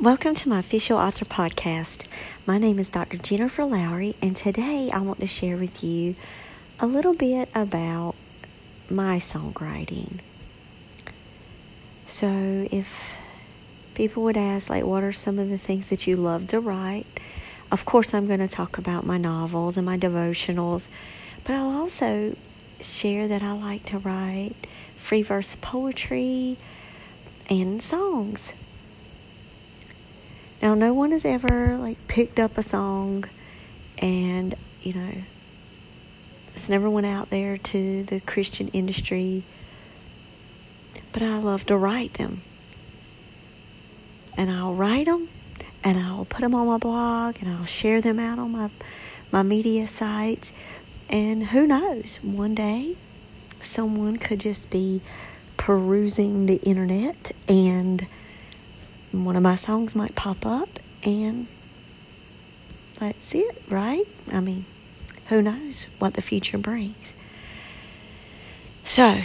Welcome to my official author podcast. My name is Dr. Jennifer Lowry, and today I want to share with you a little bit about my songwriting. So if people would ask, like, what are some of the things that you love to write? Of course, I'm going to talk about my novels and my devotionals, but I'll also share that I like to write free verse poetry and songs. Now, no one has ever, picked up a song and, it's never went out there to the Christian industry, but I love to write them. And I'll write them, and I'll put them on my blog, and I'll share them out on my media sites, and who knows, one day, someone could just be perusing the internet and one of my songs might pop up, and that's it, right? I mean, who knows what the future brings. So,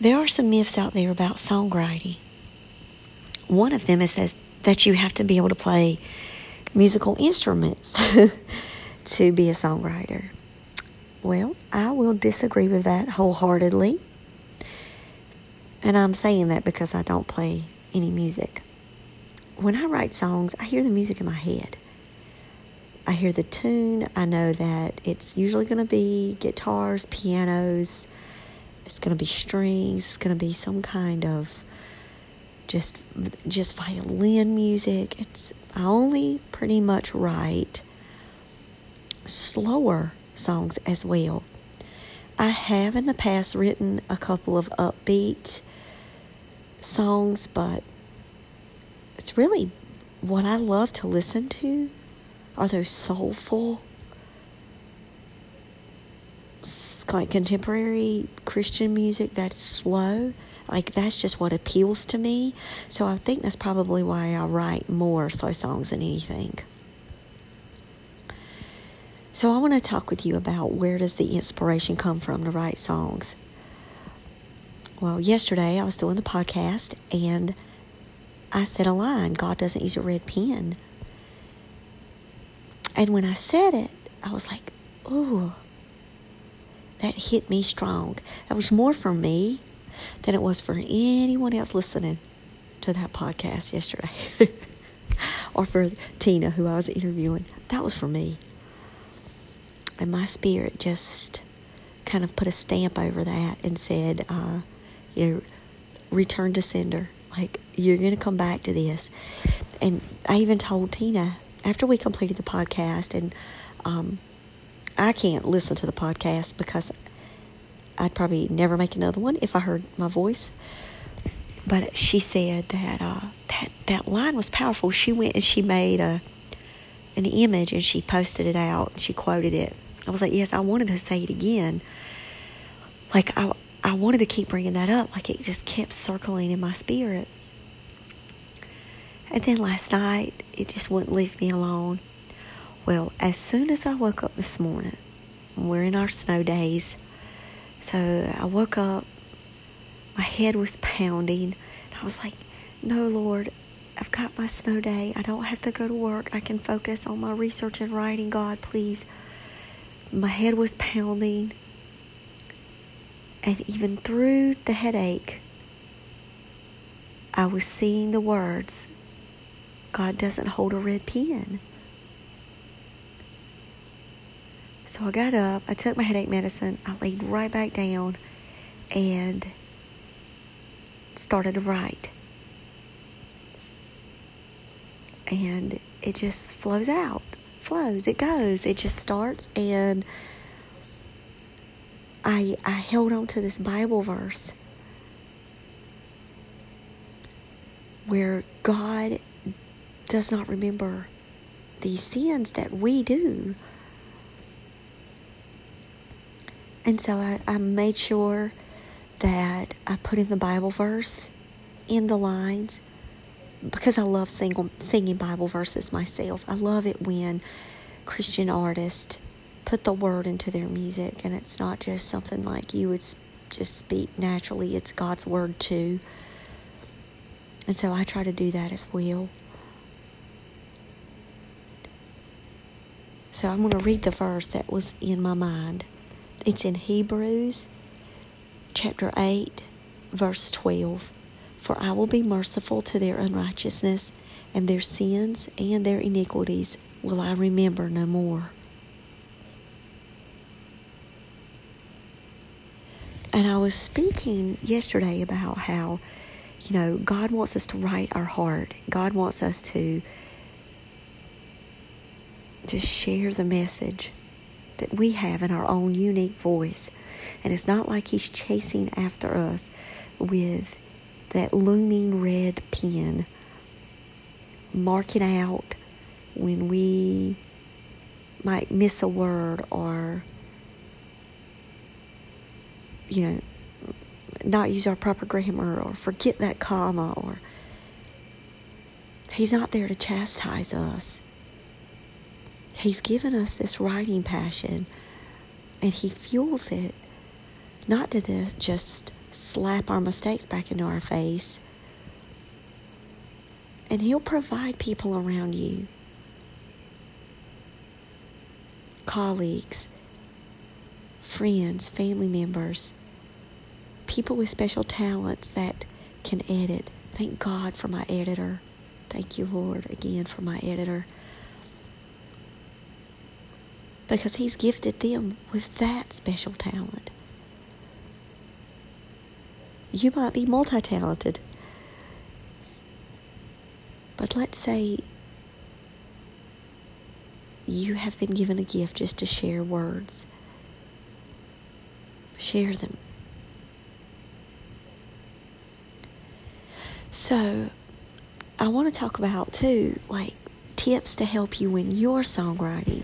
there are some myths out there about songwriting. One of them is that you have to be able to play musical instruments to be a songwriter. Well, I will disagree with that wholeheartedly. And I'm saying that because I don't play any music. When I write songs, I hear the music in my head. I hear the tune. I know that it's usually going to be guitars, pianos. It's going to be strings. It's going to be some kind of just violin music. I only pretty much write slower songs as well. I have in the past written a couple of upbeat songs, but it's really what I love to listen to are those soulful, contemporary Christian music that's slow. That's just what appeals to me. So I think that's probably why I write more slow songs than anything. So I want to talk with you about where does the inspiration come from to write songs. Well, yesterday I was doing the podcast and I said a line, God doesn't use a red pen. And when I said it, I was like, ooh, that hit me strong. That was more for me than it was for anyone else listening to that podcast yesterday. Or for Tina, who I was interviewing. That was for me. And my spirit just kind of put a stamp over that and said, return to sender. You're going to come back to this. And I even told Tina, after we completed the podcast, and I can't listen to the podcast because I'd probably never make another one if I heard my voice. But she said that that line was powerful. She went and she made an image and she posted it out. And she quoted it. I was like, yes, I wanted to say it again. I wanted to keep bringing that up. It just kept circling in my spirit. And then last night, it just wouldn't leave me alone. Well, as soon as I woke up this morning, we're in our snow days. So I woke up, my head was pounding. And I was like, no, Lord, I've got my snow day. I don't have to go to work. I can focus on my research and writing, God, please. My head was pounding. And even through the headache, I was seeing the words, God doesn't hold a red pen. So I got up, I took my headache medicine, I laid right back down and started to write. And it just flows, it goes, it just starts, and I held on to this Bible verse where God does not remember the sins that we do. And so I made sure that I put in the Bible verse in the lines because I love singing Bible verses myself. I love it when Christian artists put the word into their music, and it's not just something you would just speak naturally. It's God's word too. And so I try to do that as well. So I'm going to read the verse that was in my mind. It's in Hebrews chapter 8, verse 12. For I will be merciful to their unrighteousness, and their sins and their iniquities will I remember no more. And I was speaking yesterday about how, you know, God wants us to right our heart. God wants us to just share the message that we have in our own unique voice. And it's not like he's chasing after us with that looming red pen, marking out when we might miss a word or, you know, not use our proper grammar or forget that comma. Or he's not there to chastise us. He's given us this writing passion, and he fuels it, not to just slap our mistakes back into our face. And he'll provide people around you, colleagues, friends, family members, people with special talents that can edit. Thank God for my editor. Thank you, Lord, again for my editor. Because he's gifted them with that special talent. You might be multi-talented. But let's say you have been given a gift just to share words. Share them. So, I want to talk about, too, like tips to help you in your songwriting.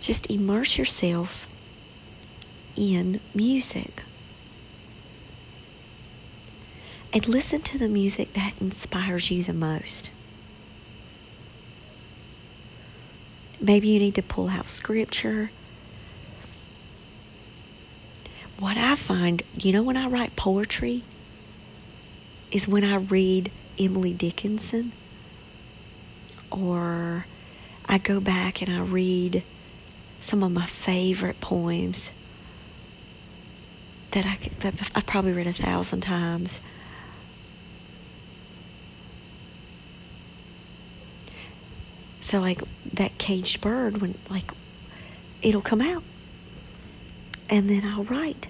Just immerse yourself in music. And listen to the music that inspires you the most. Maybe you need to pull out scripture. What I find, you know, when I write poetry, is when I read Emily Dickinson, or I go back and I read some of my favorite poems that I've probably read 1,000 times. So like that caged bird, when like it'll come out, and then I'll write.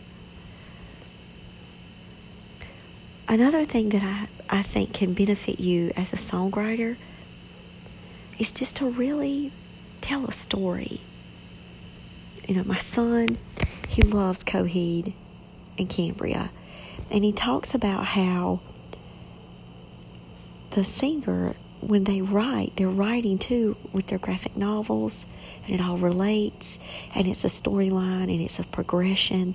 Another thing that I think can benefit you as a songwriter is just to really tell a story. You know, my son, he loves Coheed and Cambria. And he talks about how the singer, when they write, they're writing too with their graphic novels, and it all relates, and it's a storyline, and it's a progression.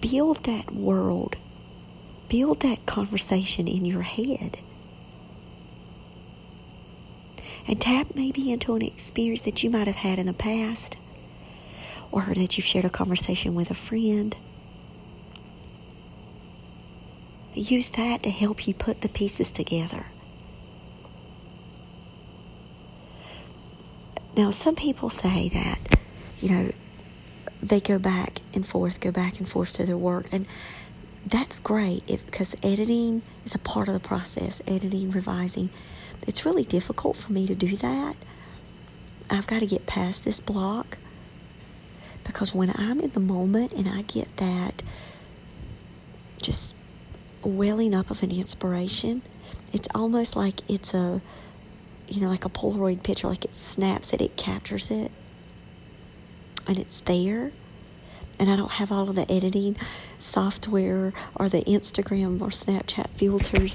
Build that world. Build that conversation in your head. And tap maybe into an experience that you might have had in the past, or that you've shared a conversation with a friend. Use that to help you put the pieces together. Now, some people say that, you know, they go back and forth to their work. And that's great, because editing is a part of the process, editing, revising. It's really difficult for me to do that. I've got to get past this block. Because when I'm in the moment and I get that just welling up of an inspiration, it's almost like it's a, you know, like a Polaroid picture, like it snaps it captures it, and it's there. And I don't have all of the editing software or the Instagram or Snapchat filters.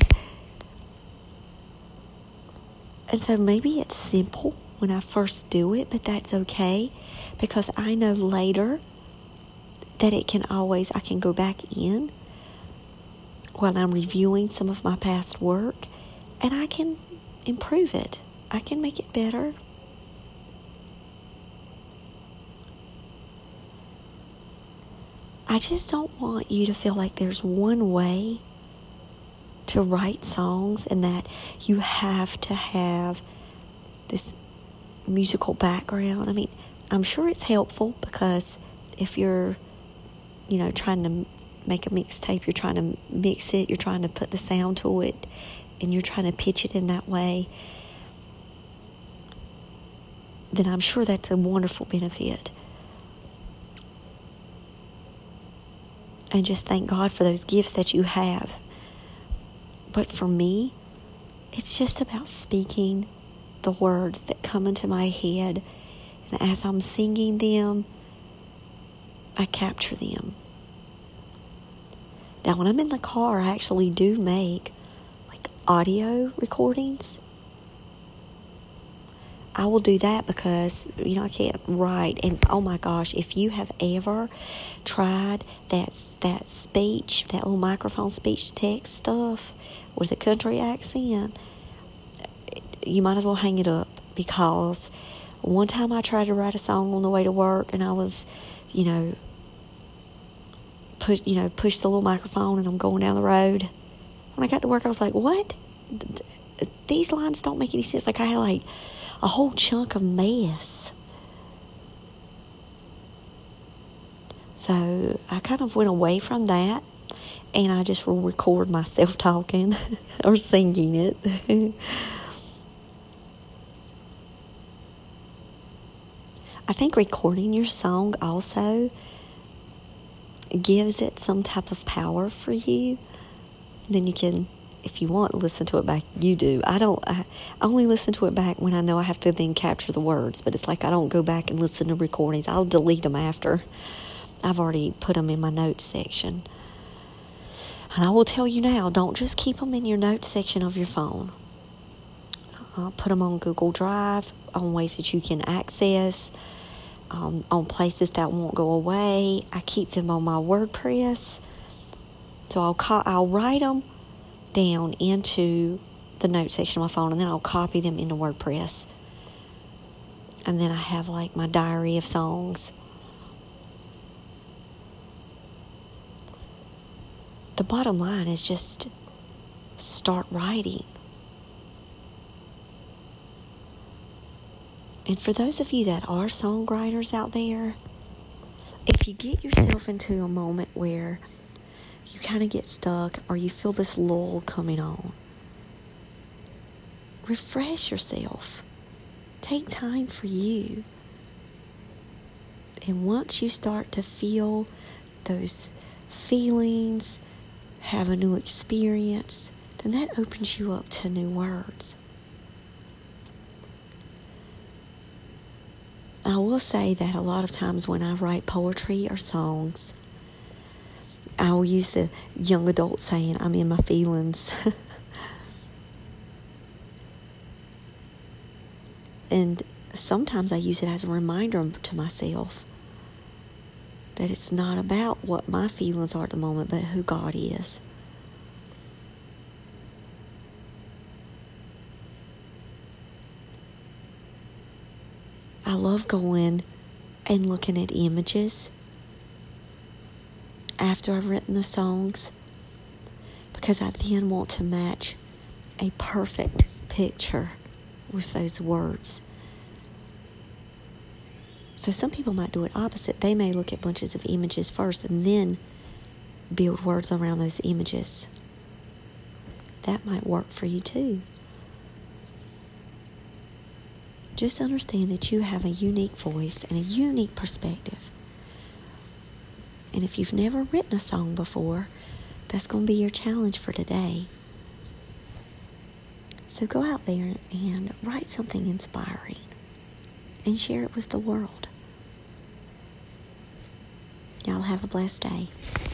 And so maybe it's simple when I first do it, but that's okay, because I know later that I can go back in while I'm reviewing some of my past work, and I can improve it. I can make it better. I just don't want you to feel like there's one way to write songs and that you have to have this musical background. I mean, I'm sure it's helpful because if you're, trying to make a mixtape, you're trying to mix it, you're trying to put the sound to it, and you're trying to pitch it in that way, then I'm sure that's a wonderful benefit. And just thank God for those gifts that you have. But for me, it's just about speaking the words that come into my head. And as I'm singing them, I capture them. Now, when I'm in the car, I actually do make audio recordings. I will do that because, I can't write. And, oh, my gosh, if you have ever tried that speech, that little microphone speech-to-text stuff with a country accent, you might as well hang it up, because one time I tried to write a song on the way to work, and I was, push the little microphone, and I'm going down the road. When I got to work, I was like, what? These lines don't make any sense. I had, a whole chunk of mess. So I kind of went away from that, and I just will record myself talking or singing it. I think recording your song also gives it some type of power for you. Then you can, if you want, listen to it back. You do. I only listen to it back when I know I have to then capture the words. But it's I don't go back and listen to recordings. I'll delete them after. I've already put them in my notes section. And I will tell you now, don't just keep them in your notes section of your phone. Put them on Google Drive, on ways that you can access, on places that won't go away. I keep them on my WordPress. So I'll write them down into the note section of my phone, and then I'll copy them into WordPress. And then I have my diary of songs. The bottom line is just start writing. And for those of you that are songwriters out there, if you get yourself into a moment where you kind of get stuck, or you feel this lull coming on, refresh yourself. Take time for you. And once you start to feel those feelings, have a new experience, then that opens you up to new words. I will say that a lot of times when I write poetry or songs, I will use the young adult saying, I'm in my feelings. And sometimes I use it as a reminder to myself that it's not about what my feelings are at the moment, but who God is. I love going and looking at images after I've written the songs, because I then want to match a perfect picture with those words. So some people might do it opposite. They may look at bunches of images first and then build words around those images. That might work for you too. Just understand that you have a unique voice and a unique perspective. And if you've never written a song before, that's going to be your challenge for today. So go out there and write something inspiring and share it with the world. Y'all have a blessed day.